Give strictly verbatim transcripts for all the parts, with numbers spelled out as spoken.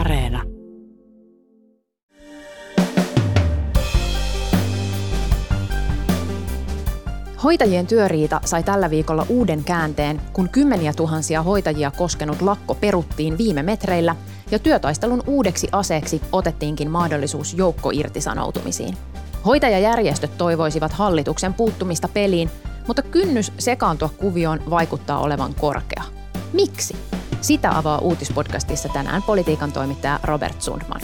Areena. Hoitajien työriita sai tällä viikolla uuden käänteen, kun kymmeniä tuhansia hoitajia koskenut lakko peruttiin viime metreillä ja työtaistelun uudeksi aseeksi otettiinkin mahdollisuus joukkoirtisanoutumisiin. Hoitajajärjestöt toivoisivat hallituksen puuttumista peliin, mutta kynnys sekaantua kuvioon vaikuttaa olevan korkea. Miksi? Sitä avaa Uutispodcastissa tänään politiikan toimittaja Robert Sundman.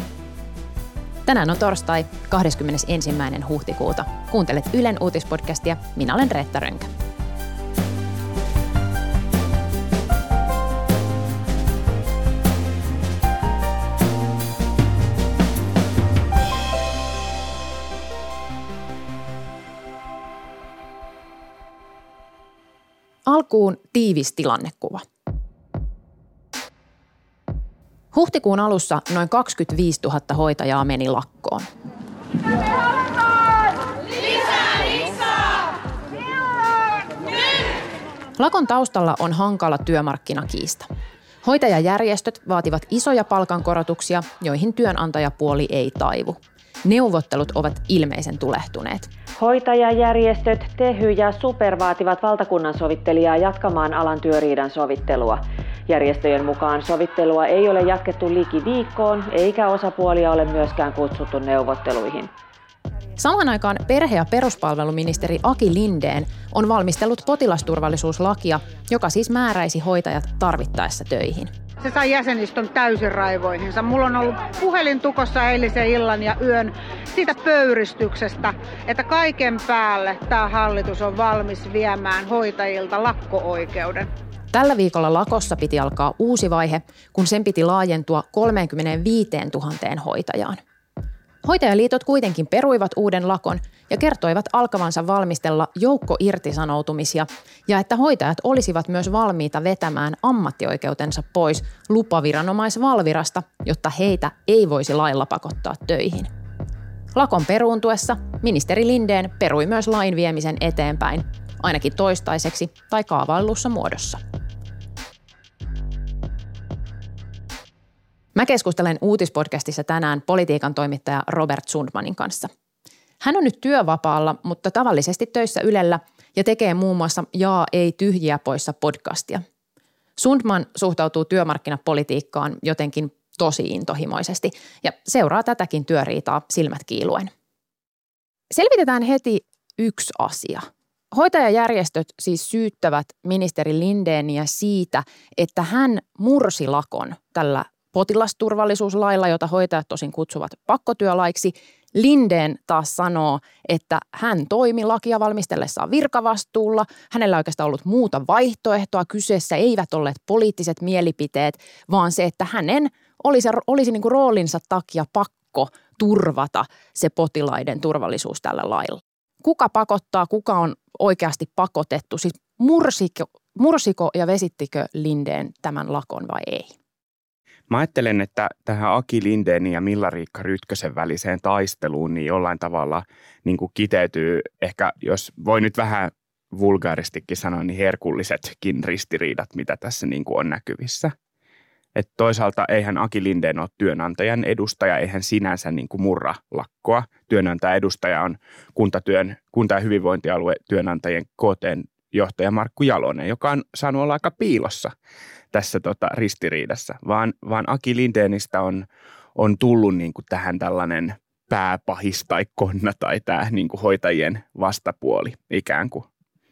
Tänään on torstai, kahdeskymmenesensimmäinen huhtikuuta. Kuuntelet Ylen Uutispodcastia. Minä olen Reetta Rönkä. Alkuun tiivis tilannekuva. Huhtikuun alussa noin kaksikymmentäviisituhatta hoitajaa meni lakkoon. Lakon taustalla on hankala työmarkkinakiista. Hoitajajärjestöt vaativat isoja palkankorotuksia, joihin työnantajapuoli ei taivu. Neuvottelut ovat ilmeisen tulehtuneet. Hoitajajärjestöt, TEHY ja SUPER vaativat valtakunnansovittelijaa jatkamaan alan työriidan sovittelua. Järjestöjen mukaan sovittelua ei ole jatkettu liki viikkoon, eikä osapuolia ole myöskään kutsuttu neuvotteluihin. Samaan aikaan perhe- ja peruspalveluministeri Aki Lindén on valmistellut potilasturvallisuuslakia, joka siis määräisi hoitajat tarvittaessa töihin. Se sai jäsenistön täysin raivoihinsa. Mulla on ollut puhelin tukossa eilisen illan ja yön siitä pöyristyksestä, että kaiken päälle tämä hallitus on valmis viemään hoitajilta lakko-oikeuden. Tällä viikolla lakossa piti alkaa uusi vaihe, kun sen piti laajentua kolmekymmentäviisituhatta hoitajaan. Hoitajaliitot kuitenkin peruivat uuden lakon ja kertoivat alkavansa valmistella joukkoirtisanoutumisia ja että hoitajat olisivat myös valmiita vetämään ammattioikeutensa pois lupaviranomaisvalvirasta, jotta heitä ei voisi lailla pakottaa töihin. Lakon peruuntuessa ministeri Lindén perui myös lain viemisen eteenpäin, ainakin toistaiseksi tai kaavaillussa muodossa. Mä keskustelen Uutispodcastissa tänään politiikan toimittaja Robert Sundmanin kanssa. Hän on nyt työvapaalla, mutta tavallisesti töissä Ylellä ja tekee muun muassa Jaa ei tyhjiä poissa -podcastia. Sundman suhtautuu työmarkkinapolitiikkaan jotenkin tosi intohimoisesti ja seuraa tätäkin työriitaa silmät kiiluen. Selvitetään heti yksi asia. Hoitajajärjestöt siis syyttävät ministeri Lindéniä siitä, että hän mursi lakon tällä potilasturvallisuuslailla, jota hoitajat tosin kutsuvat pakkotyölaiksi. Lindén taas sanoo, että hän toimi lakia valmistellessaan virkavastuulla. Hänellä ei oikeastaan ollut muuta vaihtoehtoa. Kyseessä eivät olleet poliittiset mielipiteet, vaan se, että hänen olisi, olisi niin kuin roolinsa takia pakko turvata se potilaiden turvallisuus tällä lailla. Kuka pakottaa, kuka on oikeasti pakotettu? Siis mursiko, mursiko ja vesittikö Lindén tämän lakon vai ei? Mä ajattelen, että tähän Aki Lindénin ja Milla-Riikka Rytkösen väliseen taisteluun niin jollain tavalla niin kuin kiteytyy ehkä, jos voi nyt vähän vulgaaristikin sanoa, niin herkullisetkin ristiriidat, mitä tässä niin kuin on näkyvissä. Et toisaalta eihän Aki Lindén ole työnantajan edustaja, eihän sinänsä niin kuin murra lakkoa. Työnantajan edustaja on kuntatyön, kunta- ja hyvinvointialue työnantajien K T:n johtaja Markku Jalonen, joka on saanut olla aika piilossa tässä tota ristiriidassa. Vaan, vaan Aki Lindénistä on, on tullut niin kuin tähän tällainen pääpahis tai konna tai tämä niin kuin hoitajien vastapuoli ikään kuin.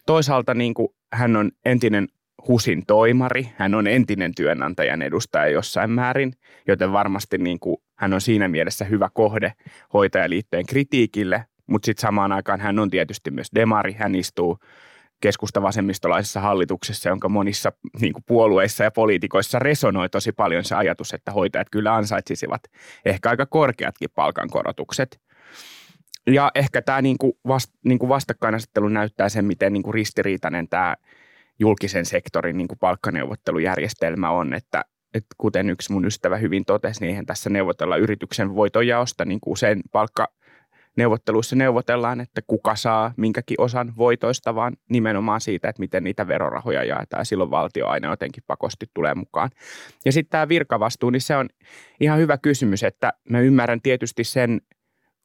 Toisaalta niin kuin hän on entinen HUSin toimari, hän on entinen työnantajan edustaja jossain määrin, joten varmasti niin kuin hän on siinä mielessä hyvä kohde hoitajaliittojen kritiikille, mutta sitten samaan aikaan hän on tietysti myös demari, hän istuu keskustavasemmistolaisessa hallituksessa, jonka monissa niin kuin puolueissa ja poliitikoissa resonoi tosi paljon se ajatus, että hoitajat kyllä ansaitsisivat ehkä aika korkeatkin palkankorotukset. Ja ehkä tämä niin kuin vast, niin kuin vastakkainasettelu näyttää sen, miten niin kuin ristiriitainen tämä julkisen sektorin niin kuin palkkaneuvottelujärjestelmä on, että, että kuten yksi mun ystävä hyvin totesi, niin eihän tässä neuvotella yrityksen voitonjaosta, niin kuin usein palkka neuvotteluissa neuvotellaan, että kuka saa minkäkin osan voitoista, vaan nimenomaan siitä, että miten niitä verorahoja jaetaan. Silloin valtio aina jotenkin pakosti tulee mukaan. Ja sitten tämä virkavastuu, niin se on ihan hyvä kysymys, että mä ymmärrän tietysti sen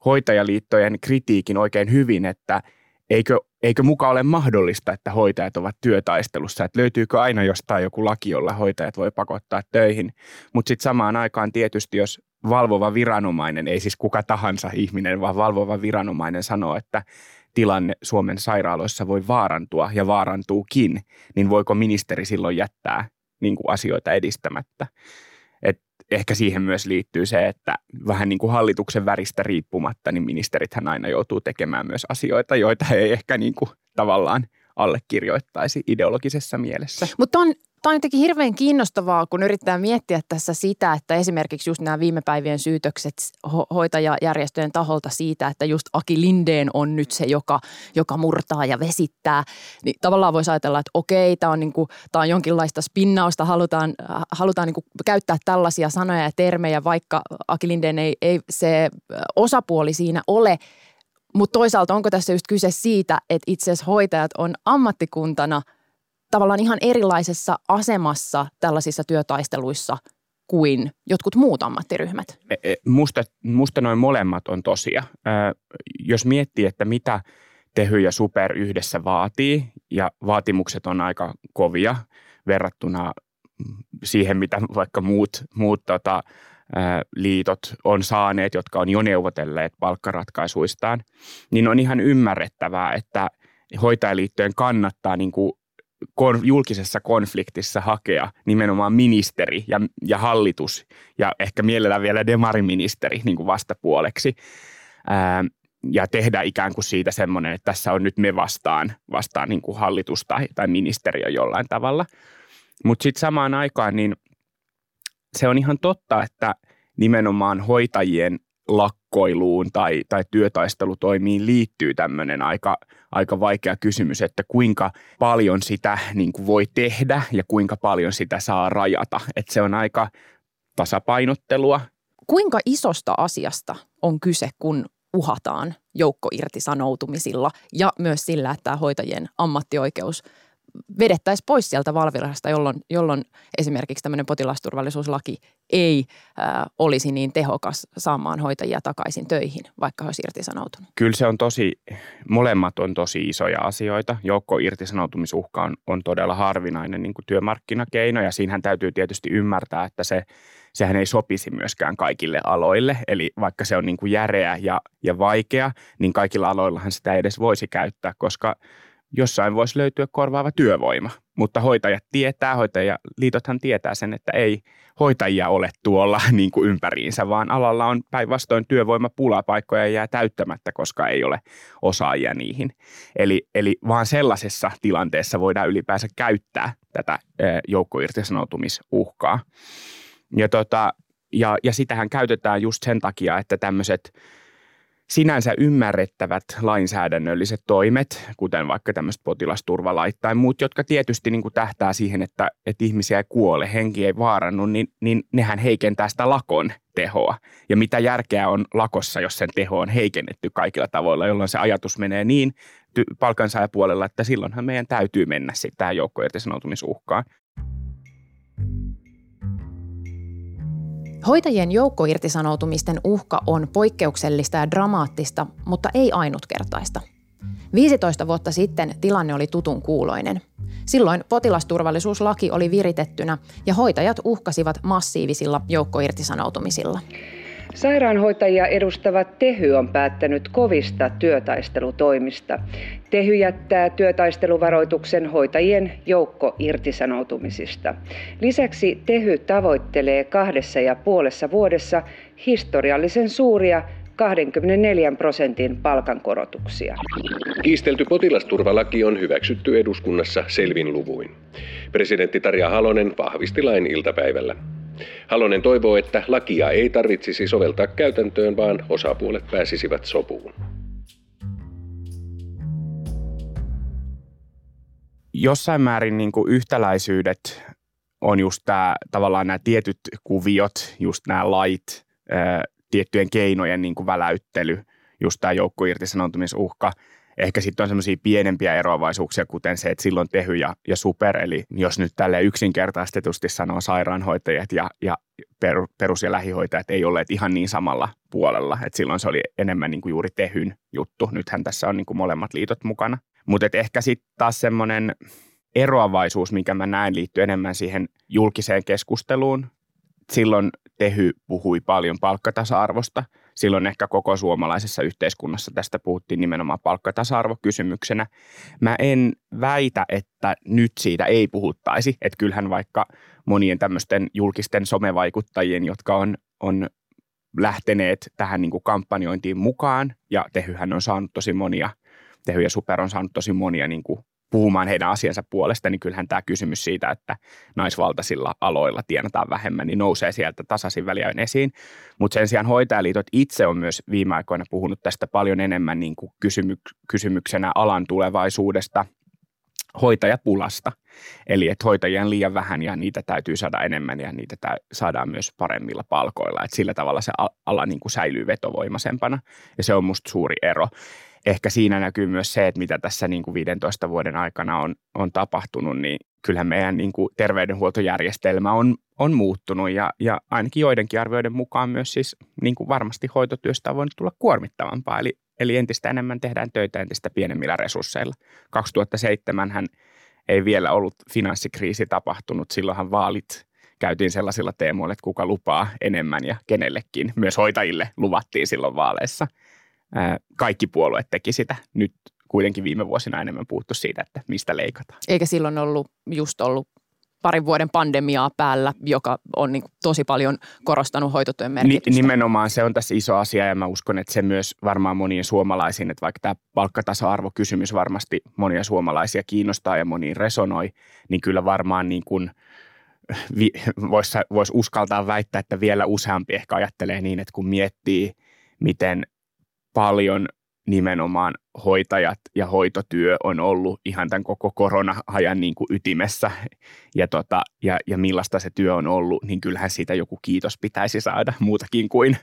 hoitajaliittojen kritiikin oikein hyvin, että eikö, eikö muka ole mahdollista, että hoitajat ovat työtaistelussa, että löytyykö aina jostain joku laki, jolla hoitajat voi pakottaa töihin, mutta sitten samaan aikaan tietysti, jos valvova viranomainen, ei siis kuka tahansa ihminen, vaan valvova viranomainen sanoo, että tilanne Suomen sairaaloissa voi vaarantua ja vaarantuukin, niin voiko ministeri silloin jättää niin kuin asioita edistämättä? Et ehkä siihen myös liittyy se, että vähän niin kuin hallituksen väristä riippumatta, niin ministerithän aina joutuu tekemään myös asioita, joita ei ehkä niin kuin tavallaan allekirjoittaisi ideologisessa mielessä. Mutta on... Tämä on jotenkin hirveän kiinnostavaa, kun yrittää miettiä tässä sitä, että esimerkiksi just nämä viime päivien syytökset hoitajajärjestöjen taholta siitä, että just Aki Lindén on nyt se, joka, joka murtaa ja vesittää. Niin tavallaan voisi ajatella, että okei, tämä on, niin kuin, tämä on jonkinlaista spinnausta, halutaan, halutaan niin kuin käyttää tällaisia sanoja ja termejä, vaikka Aki Lindén ei, ei se osapuoli siinä ole. Mutta toisaalta onko tässä just kyse siitä, että itse asiassa hoitajat on ammattikuntana tavallaan ihan erilaisessa asemassa tällaisissa työtaisteluissa kuin jotkut muut ammattiryhmät? Musta, musta noin molemmat on tosia. Jos miettii, että mitä Tehy ja SUPER yhdessä vaatii, ja vaatimukset on aika kovia verrattuna siihen, mitä vaikka muut, muut tota, liitot on saaneet, jotka on jo neuvotelleet palkkaratkaisuistaan, niin on ihan ymmärrettävää, että hoitajaliittojen kannattaa niin kuin julkisessa konfliktissa hakea nimenomaan ministeri ja, ja hallitus ja ehkä mielellään vielä demariministeri niin kuin vastapuoleksi ää, ja tehdä ikään kuin siitä semmoinen, että tässä on nyt me vastaan, vastaan niin kuin hallitus tai, tai ministeriö jollain tavalla. Mutta sitten samaan aikaan niin se on ihan totta, että nimenomaan hoitajien lakkoiluun tai, tai työtaistelutoimiin liittyy tämmöinen aika, aika vaikea kysymys, että kuinka paljon sitä niin kuin voi tehdä ja kuinka paljon sitä saa rajata. Että se on aika tasapainottelua. Kuinka isosta asiasta on kyse, kun uhataan joukkoirtisanoutumisilla ja myös sillä, että hoitajien ammattioikeus vedettäisiin pois sieltä Valvirasta, jolloin, jolloin esimerkiksi tämmöinen potilasturvallisuuslaki ei ää, olisi niin tehokas saamaan hoitajia takaisin töihin, vaikka he olisivat irtisanoutuneet. Kyllä se on tosi, molemmat on tosi isoja asioita. Joukko-irtisanoutumisuhka on, on todella harvinainen niin kuin työmarkkinakeino, ja siinähän täytyy tietysti ymmärtää, että se, sehän ei sopisi myöskään kaikille aloille. Eli vaikka se on niin kuin järeä ja, ja vaikea, niin kaikilla aloillahan sitä ei edes voisi käyttää, koska jossain voisi löytyä korvaava työvoima, mutta hoitajat tietää, hoitajaliitothan tietää sen, että ei hoitajia ole tuolla niin kuin ympäriinsä, vaan alalla on päinvastoin työvoimapula, paikkoja jää täyttämättä, koska ei ole osaajia niihin. Eli, eli vaan sellaisessa tilanteessa voidaan ylipäänsä käyttää tätä joukkoirtisanoutumisuhkaa. Ja, tota, ja, ja sitähän käytetään just sen takia, että tämmöiset sinänsä ymmärrettävät lainsäädännölliset toimet, kuten vaikka tämmöiset potilasturvalait tai muut, jotka tietysti niin kuin tähtää siihen, että, että ihmisiä ei kuole, henki ei vaarannu, niin, niin nehän heikentää sitä lakon tehoa. Ja mitä järkeä on lakossa, jos sen teho on heikennetty kaikilla tavoilla, jolloin se ajatus menee niin ty- palkansaajapuolella, että silloinhan meidän täytyy mennä sitten tähän joukkoirtisanoutumisuhkaan. Hoitajien joukkoirtisanoutumisten uhka on poikkeuksellista ja dramaattista, mutta ei ainutkertaista. viisitoista vuotta sitten tilanne oli tutun kuuloinen. Silloin potilasturvallisuuslaki oli viritettynä ja hoitajat uhkasivat massiivisilla joukkoirtisanoutumisilla. Sairaanhoitajia edustava Tehy on päättänyt kovista työtaistelutoimista. Tehy jättää työtaisteluvaroituksen hoitajien joukkoirtisanoutumisista. Lisäksi Tehy tavoittelee kahdessa ja puolessa vuodessa historiallisen suuria kaksikymmentäneljä prosentin palkankorotuksia. Kiistelty potilasturvalaki on hyväksytty eduskunnassa selvin luvuin. Presidentti Tarja Halonen vahvisti lain iltapäivällä. Halonen toivoo, että lakia ei tarvitsisi soveltaa käytäntöön, vaan osapuolet pääsisivät sopuun. Jossain määrin niin kuin yhtäläisyydet on just tämä, tavallaan nämä tietyt kuviot, just nämä lait, ää, tiettyjen keinojen niin kuin väläyttely, just tämä joukkueirtisanoutumisuhka. Ehkä sitten on semmoisia pienempiä eroavaisuuksia, kuten se, että silloin Tehy ja, ja SUPER, eli jos nyt tälle yksinkertaistetusti sanoo sairaanhoitajat ja, ja per, perus- ja lähihoitajat ei olleet ihan niin samalla puolella, että silloin se oli enemmän niin kuin juuri Tehyn juttu. Nythän tässä on niin kuin molemmat liitot mukana. Mutta ehkä sitten taas semmoinen eroavaisuus, mikä mä näen, liittyy enemmän siihen julkiseen keskusteluun. Silloin Tehy puhui paljon palkkatasa-arvosta. Silloin ehkä koko suomalaisessa yhteiskunnassa tästä puhuttiin nimenomaan palkkatasa-arvokysymyksenä. Mä en väitä, että nyt siitä ei puhuttaisi. Että kyllähän vaikka monien tämmöisten julkisten somevaikuttajien, jotka on, on lähteneet tähän niin kuin kampanjointiin mukaan, ja Tehyhän on saanut tosi monia, Tehy ja SUPER on saanut tosi monia niin kuin puhumaan heidän asiansa puolesta, niin kyllähän tämä kysymys siitä, että naisvaltaisilla aloilla tienataan vähemmän, niin nousee sieltä tasaisin väliajoin esiin. Mutta sen sijaan hoitajaliitot itse on myös viime aikoina puhunut tästä paljon enemmän niin kuin kysymy- kysymyksenä alan tulevaisuudesta, hoitajapulasta. Eli että hoitajia on liian vähän ja niitä täytyy saada enemmän ja niitä tä- saadaan myös paremmilla palkoilla. Et sillä tavalla se ala niin kuin säilyy vetovoimaisempana ja se on musta suuri ero. Ehkä siinä näkyy myös se, että mitä tässä niin kuin viidentoista vuoden aikana on, on tapahtunut, niin kyllähän meidän niin kuin terveydenhuoltojärjestelmä on, on muuttunut ja, ja ainakin joidenkin arvioiden mukaan myös siis niin kuin varmasti hoitotyöstä on voinut tulla kuormittavampaa. Eli, eli entistä enemmän tehdään töitä entistä pienemmillä resursseilla. kaksituhattaseitsemänhän ei vielä ollut finanssikriisi tapahtunut, silloinhan vaalit käytiin sellaisilla teemoilla, että kuka lupaa enemmän ja kenellekin. Myös hoitajille luvattiin silloin vaaleissa. Kaikki puolueet teki sitä. Nyt kuitenkin viime vuosina enemmän puhuttu siitä, että mistä leikataan. Eikä silloin ollut just ollut parin vuoden pandemiaa päällä, joka on niin tosi paljon korostanut hoitotyön merkitystä. Nimenomaan se on tässä iso asia ja mä uskon, että se myös varmaan moniin suomalaisiin, että vaikka tämä palkkatasa-arvokysymys varmasti monia suomalaisia kiinnostaa ja moniin resonoi, niin kyllä varmaan niin kuin voisi vois uskaltaa väittää, että vielä useampi ehkä ajattelee niin, että kun miettii, miten paljon nimenomaan hoitajat ja hoitotyö on ollut ihan tämän koko korona-ajan niin kuin ytimessä ja, tota, ja, ja millaista se työ on ollut, niin kyllähän siitä joku kiitos pitäisi saada muutakin kuin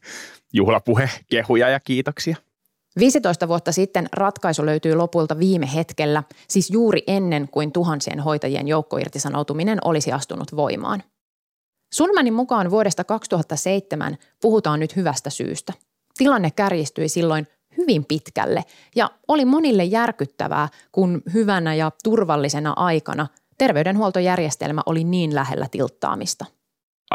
juhlapuhe, kehuja ja kiitoksia. viisitoista vuotta sitten ratkaisu löytyy lopulta viime hetkellä, siis juuri ennen kuin tuhansien hoitajien joukkoirtisanoutuminen olisi astunut voimaan. Sundmanin mukaan vuodesta kaksituhattaseitsemän puhutaan nyt hyvästä syystä. Tilanne kärjistyi silloin hyvin pitkälle ja oli monille järkyttävää, kun hyvänä ja turvallisena aikana terveydenhuoltojärjestelmä oli niin lähellä tilttaamista.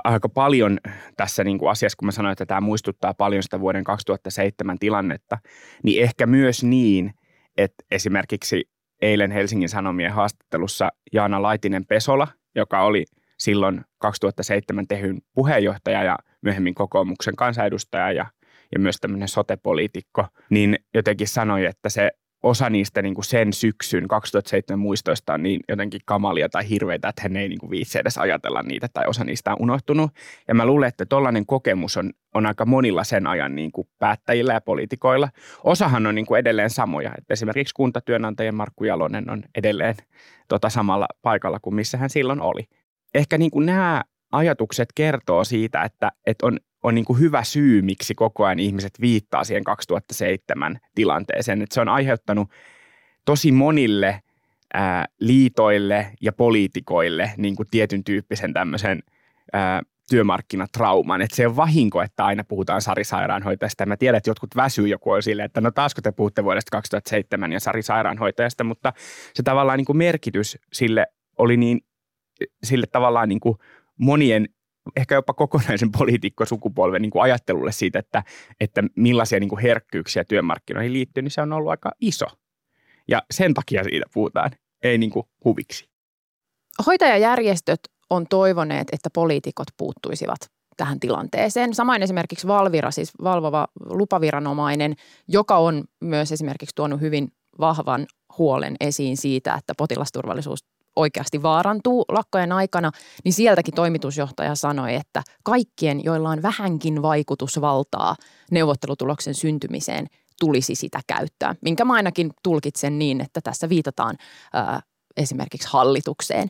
Aika paljon tässä niin kuin asiassa, kun mä sanoin, että tämä muistuttaa paljon sitä vuoden kaksituhattaseitsemän tilannetta, niin ehkä myös niin, että esimerkiksi eilen Helsingin Sanomien haastattelussa Jaana Laitinen-Pesola, joka oli silloin kaksituhattaseitsemän Tehyn puheenjohtaja ja myöhemmin kokoomuksen kansanedustaja ja ja myös tämmöinen sote-poliitikko, niin jotenkin sanoi, että se osa niistä niin kuin sen syksyn kaksituhattaseitsemän muistoista on niin jotenkin kamalia tai hirveitä, että hän ei niin kuin viitsi edes ajatella niitä tai osa niistä on unohtunut. Ja mä luulen, että tollainen kokemus on, on aika monilla sen ajan niin kuin päättäjillä ja poliitikoilla. Osahan on niin kuin edelleen samoja. Että esimerkiksi kuntatyönantajien Markku Jalonen on edelleen tota samalla paikalla kuin missä hän silloin oli. Ehkä niin kuin nämä ajatukset kertoo siitä, että, että on on niin kuin hyvä syy, miksi koko ajan ihmiset viittaa siihen kaksituhattaseitsemän tilanteeseen. Että se on aiheuttanut tosi monille ää, liitoille ja poliitikoille niin kuin tietyn tyyppisen tämmöisen ää, työmarkkinatrauman. Että se on vahinko, että aina puhutaan Sari Sairaanhoitajasta. Mä tiedän, että jotkut väsyy joku on silleen, että no taasko te puhutte vuodesta kaksituhattaseitsemän ja Sari Sairaanhoitajasta, mutta se tavallaan niin kuin merkitys sille oli niin, sille tavallaan niin kuin monien ehkä jopa kokonaisen poliitikkosukupolven niin kuin ajattelulle siitä, että, että millaisia niin kuin herkkyyksiä työmarkkinoihin liittyy, niin se on ollut aika iso. Ja sen takia siitä puhutaan, ei niin kuin huviksi. Hoitajajärjestöt on toivoneet, että poliitikot puuttuisivat tähän tilanteeseen. Samoin esimerkiksi Valvira, siis valvova lupaviranomainen, joka on myös esimerkiksi tuonut hyvin vahvan huolen esiin siitä, että potilasturvallisuus oikeasti vaarantuu lakkojen aikana, niin sieltäkin toimitusjohtaja sanoi, että kaikkien, joilla on vähänkin vaikutusvaltaa neuvottelutuloksen syntymiseen, tulisi sitä käyttää. Minkä mä ainakin tulkitsen niin, että tässä viitataan ää, esimerkiksi hallitukseen.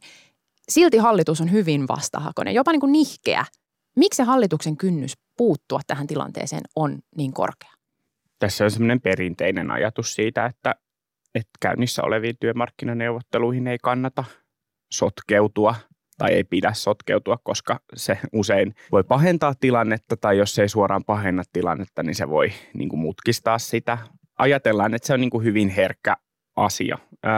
Silti hallitus on hyvin vastahakoinen, jopa niin kuin nihkeä. Miksi hallituksen kynnys puuttua tähän tilanteeseen on niin korkea? Tässä on semmoinen perinteinen ajatus siitä, että, että käynnissä oleviin työmarkkinaneuvotteluihin ei kannata sotkeutua tai ei pidä sotkeutua, koska se usein voi pahentaa tilannetta tai jos se ei suoraan pahenna tilannetta, niin se voi niin kuin mutkistaa sitä. Ajatellaan, että se on niin kuin hyvin herkkä asia. Öö,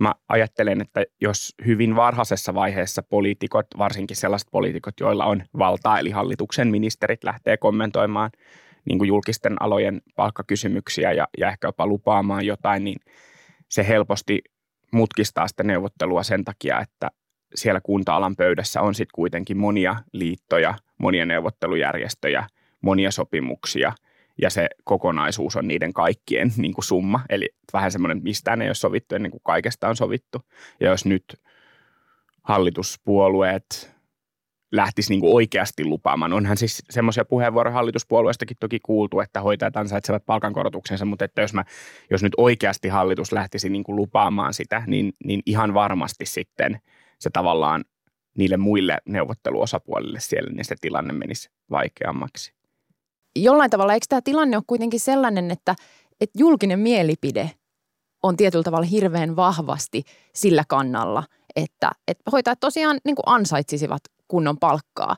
mä ajattelen, että jos hyvin varhaisessa vaiheessa poliitikot, varsinkin sellaiset poliitikot, joilla on valtaa, eli hallituksen ministerit lähtee kommentoimaan niin kuin julkisten alojen palkkakysymyksiä ja, ja ehkä jopa lupaamaan jotain, niin se helposti mutkistaa sitä neuvottelua sen takia, että siellä kunta-alan pöydässä on sitten kuitenkin monia liittoja, monia neuvottelujärjestöjä, monia sopimuksia ja se kokonaisuus on niiden kaikkien niin kuin summa. Eli vähän semmoinen, mistään ei ole sovittu ennen kuin kaikesta on sovittu. Ja jos nyt hallituspuolueet lähtisi niin kuin oikeasti lupaamaan, onhan siis semmoisia puheenvuoroja hallituspuolueistakin toki kuultu, että hoitajat ansaitsevat palkankorotuksensa, mutta että jos, mä, jos nyt oikeasti hallitus lähtisi niin kuin lupaamaan sitä, niin, niin ihan varmasti sitten se tavallaan niille muille neuvotteluosapuolille siellä, niin se tilanne menisi vaikeammaksi. Jollain tavalla, eikö tämä tilanne ole kuitenkin sellainen, että, että julkinen mielipide on tietyllä tavalla hirveän vahvasti sillä kannalla, että, että hoitajat tosiaan niin kuin ansaitsisivat kunnon palkkaa.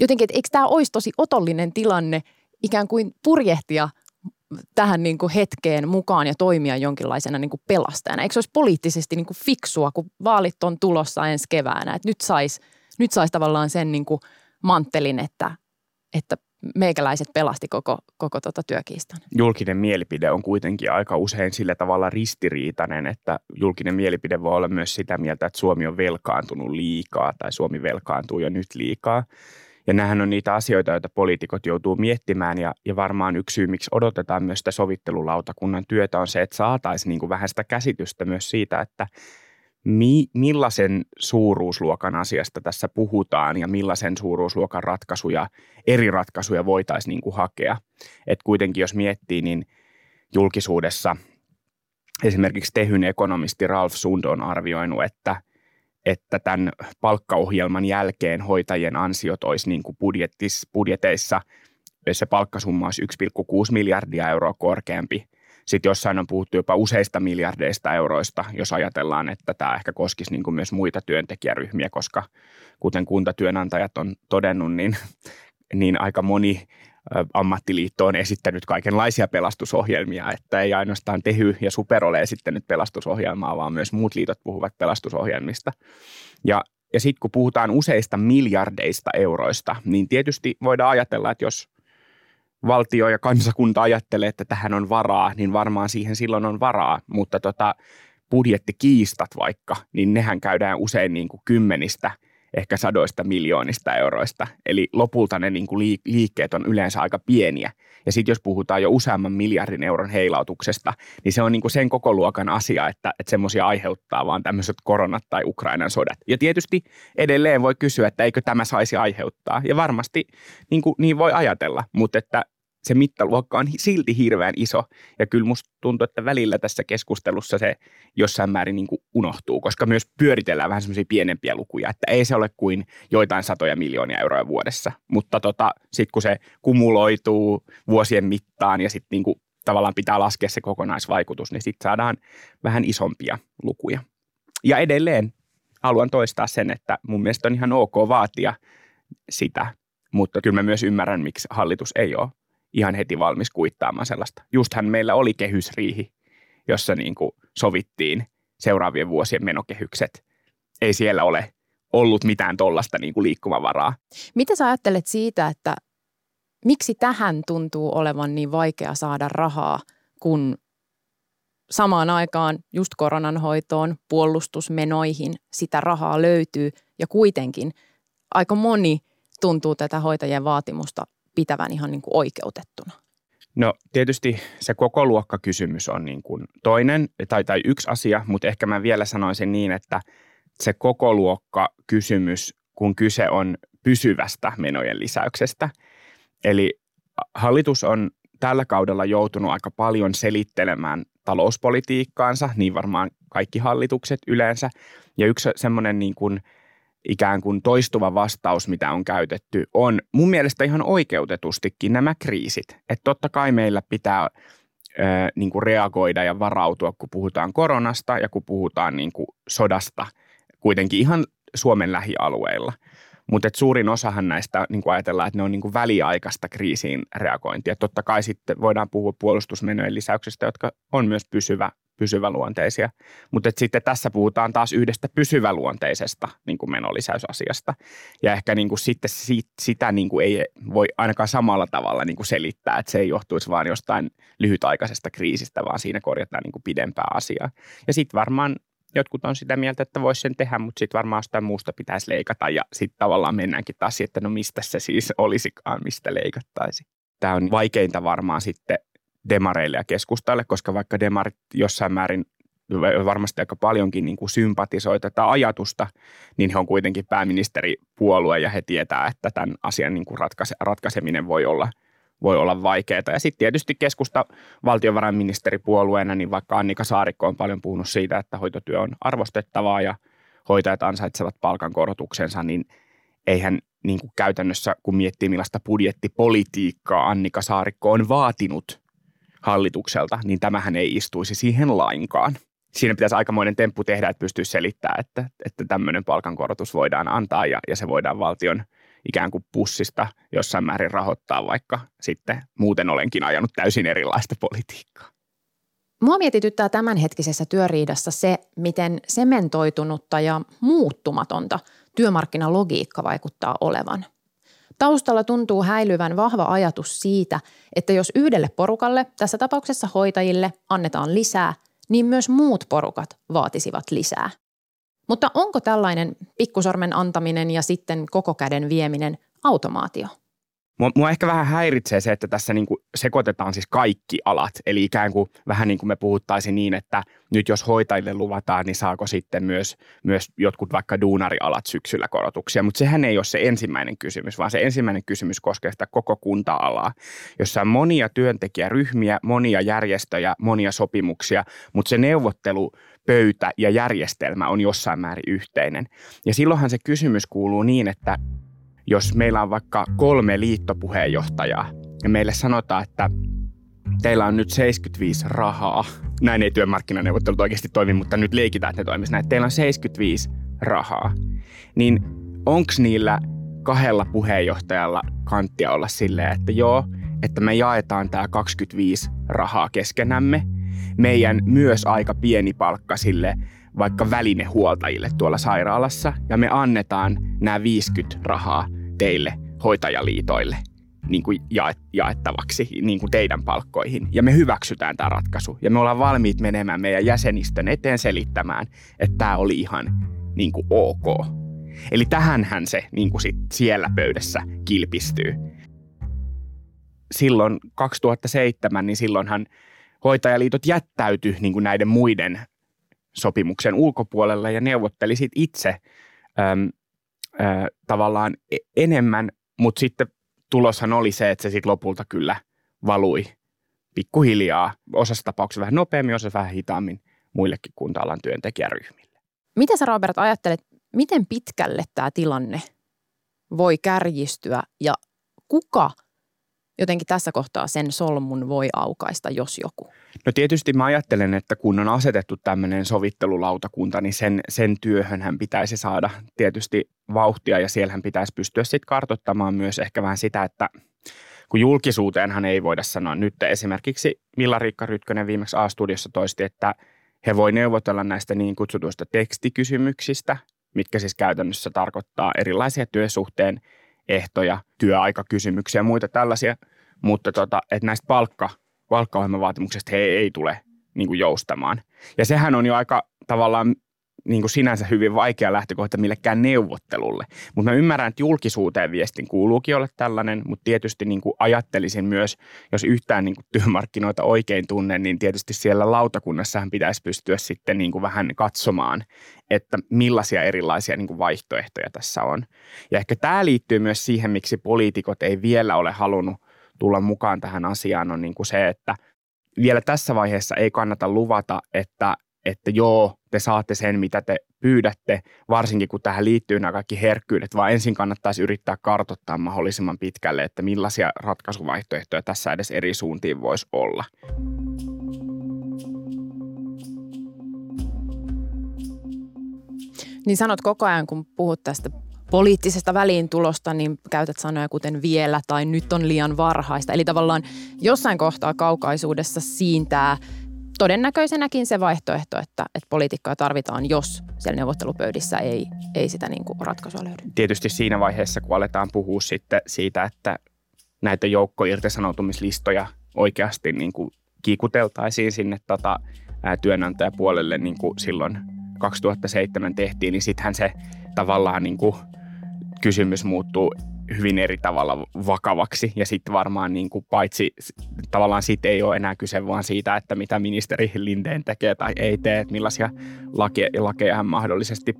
Jotenkin, että eikö tämä olisi tosi otollinen tilanne ikään kuin purjehtia tähän niin kuin hetkeen mukaan ja toimia jonkinlaisena niin kuin pelastajana? Eikö se olisi poliittisesti niin kuin fiksua, kun vaalit on tulossa ensi keväänä? Että nyt saisi nyt sais tavallaan sen niin kuin manttelin, että, että meikäläiset pelasti koko, koko tota työkiistan. Julkinen mielipide on kuitenkin aika usein sillä tavalla ristiriitainen, että julkinen mielipide voi olla myös sitä mieltä, että Suomi on velkaantunut liikaa tai Suomi velkaantuu jo nyt liikaa. Ja nämähän on niitä asioita, joita poliitikot joutuu miettimään ja, ja varmaan yksi syy, miksi odotetaan myös sitä sovittelulautakunnan työtä on se, että saataisiin niin kuin vähän sitä käsitystä myös siitä, että mi, millaisen suuruusluokan asiasta tässä puhutaan ja millaisen suuruusluokan ratkaisuja, eri ratkaisuja voitaisiin niin kuin hakea. Et kuitenkin jos miettii, niin julkisuudessa esimerkiksi Tehyn ekonomisti Ralph Sund on arvioinut, että että tämän palkkaohjelman jälkeen hoitajien ansiot olisi niin kuin budjeteissa, se palkkasumma olisi yksi pilkku kuusi miljardia euroa korkeampi. Sitten jossain on puhuttu jopa useista miljardeista euroista, jos ajatellaan, että tämä ehkä koskisi niin kuin myös muita työntekijäryhmiä, koska kuten kuntatyönantajat on todennut, niin, niin aika moni ammattiliitto on esittänyt kaikenlaisia pelastusohjelmia, että ei ainoastaan Tehy ja SUPER ole esittänyt pelastusohjelmaa, vaan myös muut liitot puhuvat pelastusohjelmista. Ja, ja sitten kun puhutaan useista miljardeista euroista, niin tietysti voidaan ajatella, että jos valtio ja kansakunta ajattelee, että tähän on varaa, niin varmaan siihen silloin on varaa, mutta tota, budjettikiistat vaikka, niin nehän käydään usein niin kuin kymmenistä ehkä sadoista miljoonista euroista. Eli lopulta ne niin kuin liikkeet on yleensä aika pieniä. Ja sitten jos puhutaan jo useamman miljardin euron heilautuksesta, niin se on niin kuin sen koko luokan asia, että, että semmoisia aiheuttaa vaan tämmöiset koronat tai Ukrainan sodat. Ja tietysti edelleen voi kysyä, että eikö tämä saisi aiheuttaa. Ja varmasti niin, kuin, niin voi ajatella, mutta että se mittaluokka on silti hirveän iso. Ja kyllä musta tuntuu, että välillä tässä keskustelussa se jossain määrin niin kuin unohtuu, koska myös pyöritellään vähän semmoisia pienempiä lukuja, että ei se ole kuin joitain satoja miljoonia euroja vuodessa. Mutta tota, sitten kun se kumuloituu vuosien mittaan ja sitten niin kuin tavallaan pitää laskea se kokonaisvaikutus, niin sitten saadaan vähän isompia lukuja. Ja edelleen haluan toistaa sen, että mun mielestä on ihan ok vaatia sitä, mutta kyllä mä myös ymmärrän, miksi hallitus ei ole ihan heti valmis kuittaamaan sellaista. Justhan meillä oli kehysriihi, jossa niin kuin sovittiin seuraavien vuosien menokehykset. Ei siellä ole ollut mitään tollaista niin kuin liikkumavaraa. Mitä sä ajattelet siitä, että miksi tähän tuntuu olevan niin vaikea saada rahaa, kun samaan aikaan just koronanhoitoon, puolustusmenoihin sitä rahaa löytyy ja kuitenkin aika moni tuntuu tätä hoitajien vaatimusta pitävän ihan niin kuin oikeutettuna? No tietysti se koko luokkakysymys on niin kuin toinen tai, tai yksi asia, mutta ehkä mä vielä sanoisin niin, että se koko luokkakysymys, kun kyse on pysyvästä menojen lisäyksestä. Eli hallitus on tällä kaudella joutunut aika paljon selittelemään talouspolitiikkaansa, niin varmaan kaikki hallitukset yleensä. Ja yksi semmoinen niin kuin ikään kuin toistuva vastaus, mitä on käytetty, on mun mielestä ihan oikeutetustikin nämä kriisit. Että totta kai meillä pitää ö, niin kuin reagoida ja varautua, kun puhutaan koronasta ja kun puhutaan niin kuin sodasta, kuitenkin ihan Suomen lähialueilla. Mutta suurin osahan näistä niin kuin ajatellaan, että ne on niin kuin väliaikaista kriisiin reagointia. Totta kai sitten voidaan puhua puolustusmenojen lisäyksistä, jotka on myös pysyvä, pysyväluonteisia. Mutta sitten tässä puhutaan taas yhdestä pysyväluonteisesta niin kuin menolisäysasiasta. Ja ehkä niin kuin sitten sit, sitä niin kuin ei voi ainakaan samalla tavalla niin kuin selittää, että se ei johtuisi vaan jostain lyhytaikaisesta kriisistä, vaan siinä korjataan niin kuin pidempää asiaa. Ja sitten varmaan jotkut on sitä mieltä, että voisi sen tehdä, mutta sitten varmaan sitä muusta pitäisi leikata ja sitten tavallaan mennäänkin taas siihen, että no mistä se siis olisikaan, mistä leikattaisi. Tämä on vaikeinta varmaan sitten demareille ja keskustalle, koska vaikka demarit jossain määrin varmasti aika paljonkin niin kuin sympatisoi tätä ajatusta, niin he on kuitenkin pääministeripuolue ja he tietää, että tämän asian niin kuin ratkaise, ratkaiseminen voi olla voi olla vaikeaa. Ja sitten tietysti keskusta valtiovarainministeripuolueena, niin vaikka Annika Saarikko on paljon puhunut siitä, että hoitotyö on arvostettavaa ja hoitajat ansaitsevat palkankorotuksensa, niin eihän niin kuin käytännössä, kun miettii millaista budjettipolitiikkaa Annika Saarikko on vaatinut hallitukselta, niin tämähän ei istuisi siihen lainkaan. Siinä pitäisi aikamoinen temppu tehdä, että pystyisi selittämään, että, että tämmöinen palkankorotus voidaan antaa ja, ja se voidaan valtion ikään kuin pussista jossain määrin rahoittaa, vaikka sitten muuten olenkin ajanut täysin erilaista politiikkaa. Mua mietityttää tämänhetkisessä työriidassa se, miten sementoitunutta ja muuttumatonta työmarkkinalogiikka vaikuttaa olevan. Taustalla tuntuu häilyvän vahva ajatus siitä, että jos yhdelle porukalle, tässä tapauksessa hoitajille, annetaan lisää, niin myös muut porukat vaatisivat lisää. Mutta onko tällainen pikkusormen antaminen ja sitten koko käden vieminen automaatio? Mua, mua ehkä vähän häiritsee se, että tässä niin kuin sekoitetaan siis kaikki alat. Eli ikään kuin vähän niin kuin me puhuttaisiin niin, että nyt jos hoitajille luvataan, niin saako sitten myös, myös jotkut vaikka duunarialat syksyllä korotuksia. Mutta sehän ei ole se ensimmäinen kysymys, vaan se ensimmäinen kysymys koskee sitä koko kunta-alaa, jossa on monia työntekijäryhmiä, monia järjestöjä, monia sopimuksia, mutta se neuvottelu pöytä ja järjestelmä on jossain määrin yhteinen. Ja silloinhan se kysymys kuuluu niin, että jos meillä on vaikka kolme liittopuheenjohtajaa ja meille sanotaan, että teillä on nyt seitsemänkymmentäviisi rahaa. Näin ei työmarkkinaneuvottelut oikeasti toimi, mutta nyt leikitään, että ne toimisi näin. Teillä on seitsemänkymmentäviisi rahaa. Niin onko niillä kahdella puheenjohtajalla kanttia olla silleen, että joo, että me jaetaan tämä kaksikymmentäviisi rahaa keskenämme. Meidän myös aika pieni palkka sille vaikka välinehuoltajille tuolla sairaalassa ja me annetaan nämä viisikymmentä rahaa teille hoitajaliitoille niin kuin jaettavaksi niin kuin teidän palkkoihin. Ja me hyväksytään tämä ratkaisu ja me ollaan valmiit menemään meidän jäsenistön eteen selittämään, että tämä oli ihan niin kuin ok. Eli tähänhän se niin kuin sit siellä pöydässä kilpistyy. Silloin kaksituhattaseitsemän, niin silloinhan hoitajaliitot jättäytyi niin kuin näiden muiden sopimuksen ulkopuolelle ja neuvotteli sit itse äm, ä, tavallaan enemmän, mutta sitten tuloshan oli se, että se sit lopulta kyllä valui pikkuhiljaa. Osassa tapauksessa vähän nopeammin, osassa vähän hitaammin muillekin kunta-alan työntekijäryhmille. Mitä sä Robert ajattelet, miten pitkälle tämä tilanne voi kärjistyä ja kuka jotenkin tässä kohtaa sen solmun voi aukaista, jos joku? No tietysti mä ajattelen, että kun on asetettu tämmöinen sovittelulautakunta, niin sen, sen työhönhän pitäisi saada tietysti vauhtia ja siellähän pitäisi pystyä sitten kartoittamaan myös ehkä vähän sitä, että kun julkisuuteenhan ei voida sanoa nyt esimerkiksi Milla-Riikka Rytkönen viimeksi A-studiossa toisti, että he voi neuvotella näistä niin kutsutuista tekstikysymyksistä, mitkä siis käytännössä tarkoittaa erilaisia työsuhteen ehtoja, työaikakysymyksiä ja muita tällaisia, mutta tota, että näistä palkka, palkkaohjelmavaatimuksista he ei tule niin kuin joustamaan. Ja sehän on jo aika tavallaan niin kuin sinänsä hyvin vaikea lähtökohta millekään neuvottelulle. Mutta mä ymmärrän, että julkisuuteen viestin kuuluukin olla tällainen, mutta tietysti niin kuin ajattelisin myös, jos yhtään niin kuin työmarkkinoita oikein tunnen, niin tietysti siellä lautakunnassahan pitäisi pystyä sitten niin kuin vähän katsomaan, että millaisia erilaisia niin kuin vaihtoehtoja tässä on. Ja ehkä tämä liittyy myös siihen, miksi poliitikot ei vielä ole halunnut tulla mukaan tähän asiaan, on niin kuin se, että vielä tässä vaiheessa ei kannata luvata, että että joo, te saatte sen, mitä te pyydätte, varsinkin kun tähän liittyy nämä kaikki herkkyydet, vaan ensin kannattaisi yrittää kartoittaa mahdollisimman pitkälle, että millaisia ratkaisuvaihtoehtoja tässä edes eri suuntiin voisi olla. Niin sanot koko ajan, kun puhut tästä poliittisesta väliintulosta, niin käytät sanoja kuten vielä tai nyt on liian varhaista. Eli tavallaan jossain kohtaa kaukaisuudessa siintää todennäköisenäkin se vaihtoehto, että, että politiikkaa tarvitaan, jos siellä neuvottelupöydissä ei, ei sitä niin kuin ratkaisua löydy. Tietysti siinä vaiheessa, kun aletaan puhua sitten siitä, että näitä joukkoirtisanoutumislistoja oikeasti niin kuin kiikuteltaisiin sinne tota, ää, työnantajapuolelle, niin kuin silloin kaksituhattaseitsemän tehtiin, niin sittenhän se tavallaan niin kuin kysymys muuttuu hyvin eri tavalla vakavaksi. Ja sitten varmaan niin kuin paitsi tavallaan siitä ei ole enää kyse vaan siitä, että mitä ministeri Lindén tekee tai ei tee, että millaisia lake, lakeja hän mahdollisesti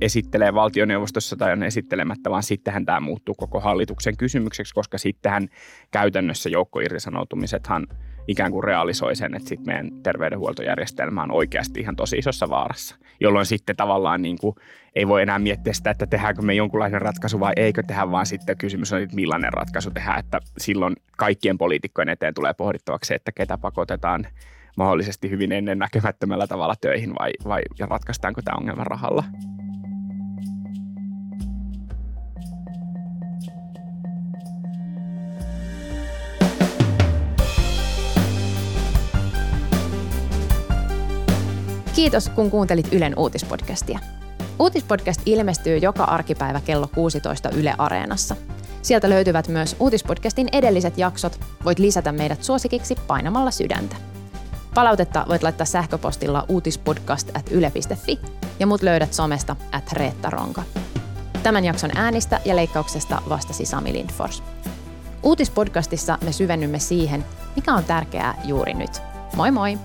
esittelee valtioneuvostossa tai on esittelemättä, vaan sittenhän tämä muuttuu koko hallituksen kysymykseksi, koska sittenhän käytännössä joukkoirtisanoutumisethan ikään kuin realisoi sen, että sitten meidän terveydenhuoltojärjestelmä on oikeasti ihan tosi isossa vaarassa, jolloin sitten tavallaan niin kuin ei voi enää miettiä sitä, että tehdäänkö me jonkunlainen ratkaisu vai eikö tehdä, vaan sitten kysymys on, että millainen ratkaisu tehdään, että silloin kaikkien poliitikkojen eteen tulee pohdittavaksi, että ketä pakotetaan mahdollisesti hyvin ennennäkemättömällä tavalla töihin vai, vai ja ratkaistaanko tämä ongelma rahalla. Kiitos, kun kuuntelit Ylen uutispodcastia. Uutispodcast ilmestyy joka arkipäivä kello kuusitoista Yle Areenassa. Sieltä löytyvät myös uutispodcastin edelliset jaksot. Voit lisätä meidät suosikiksi painamalla sydäntä. Palautetta voit laittaa sähköpostilla uutispodcast at yle piste fi ja mut löydät somesta at Reetta Rönkä. Tämän jakson äänistä ja leikkauksesta vastasi Sami Lindfors. Uutispodcastissa me syvennymme siihen, mikä on tärkeää juuri nyt. Moi moi!